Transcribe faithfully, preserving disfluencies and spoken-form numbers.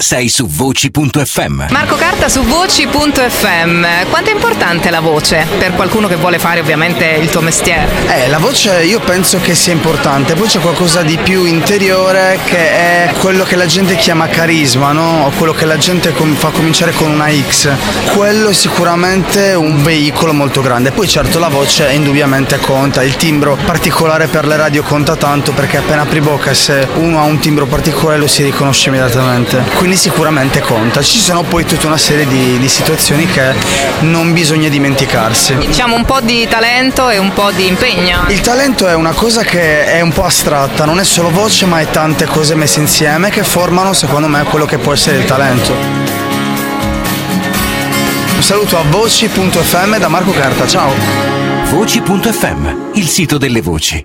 Sei su Voci punto effe emme. Marco Carta su Voci punto effe emme. Quanto è importante la voce per qualcuno che vuole fare ovviamente il tuo mestiere? Eh, la voce io penso che sia importante. Poi c'è qualcosa di più interiore che è quello che la gente chiama carisma, no? O quello che la gente com- fa cominciare con una X. Quello è sicuramente un veicolo molto grande. Poi certo la voce indubbiamente conta. Il timbro particolare per le radio conta tanto, perché appena apri bocca, se uno ha un timbro particolare lo si riconosce immediatamente. Quindi sicuramente conta. Ci sono poi tutta una serie di, di situazioni che non bisogna dimenticarsi. Diciamo un po' di talento e un po' di impegno. Il talento è una cosa che è un po' astratta, non è solo voce ma è tante cose messe insieme che formano secondo me quello che può essere il talento. Un saluto a Voci punto effe emme da Marco Carta, ciao. Voci punto effe emme, il sito delle voci.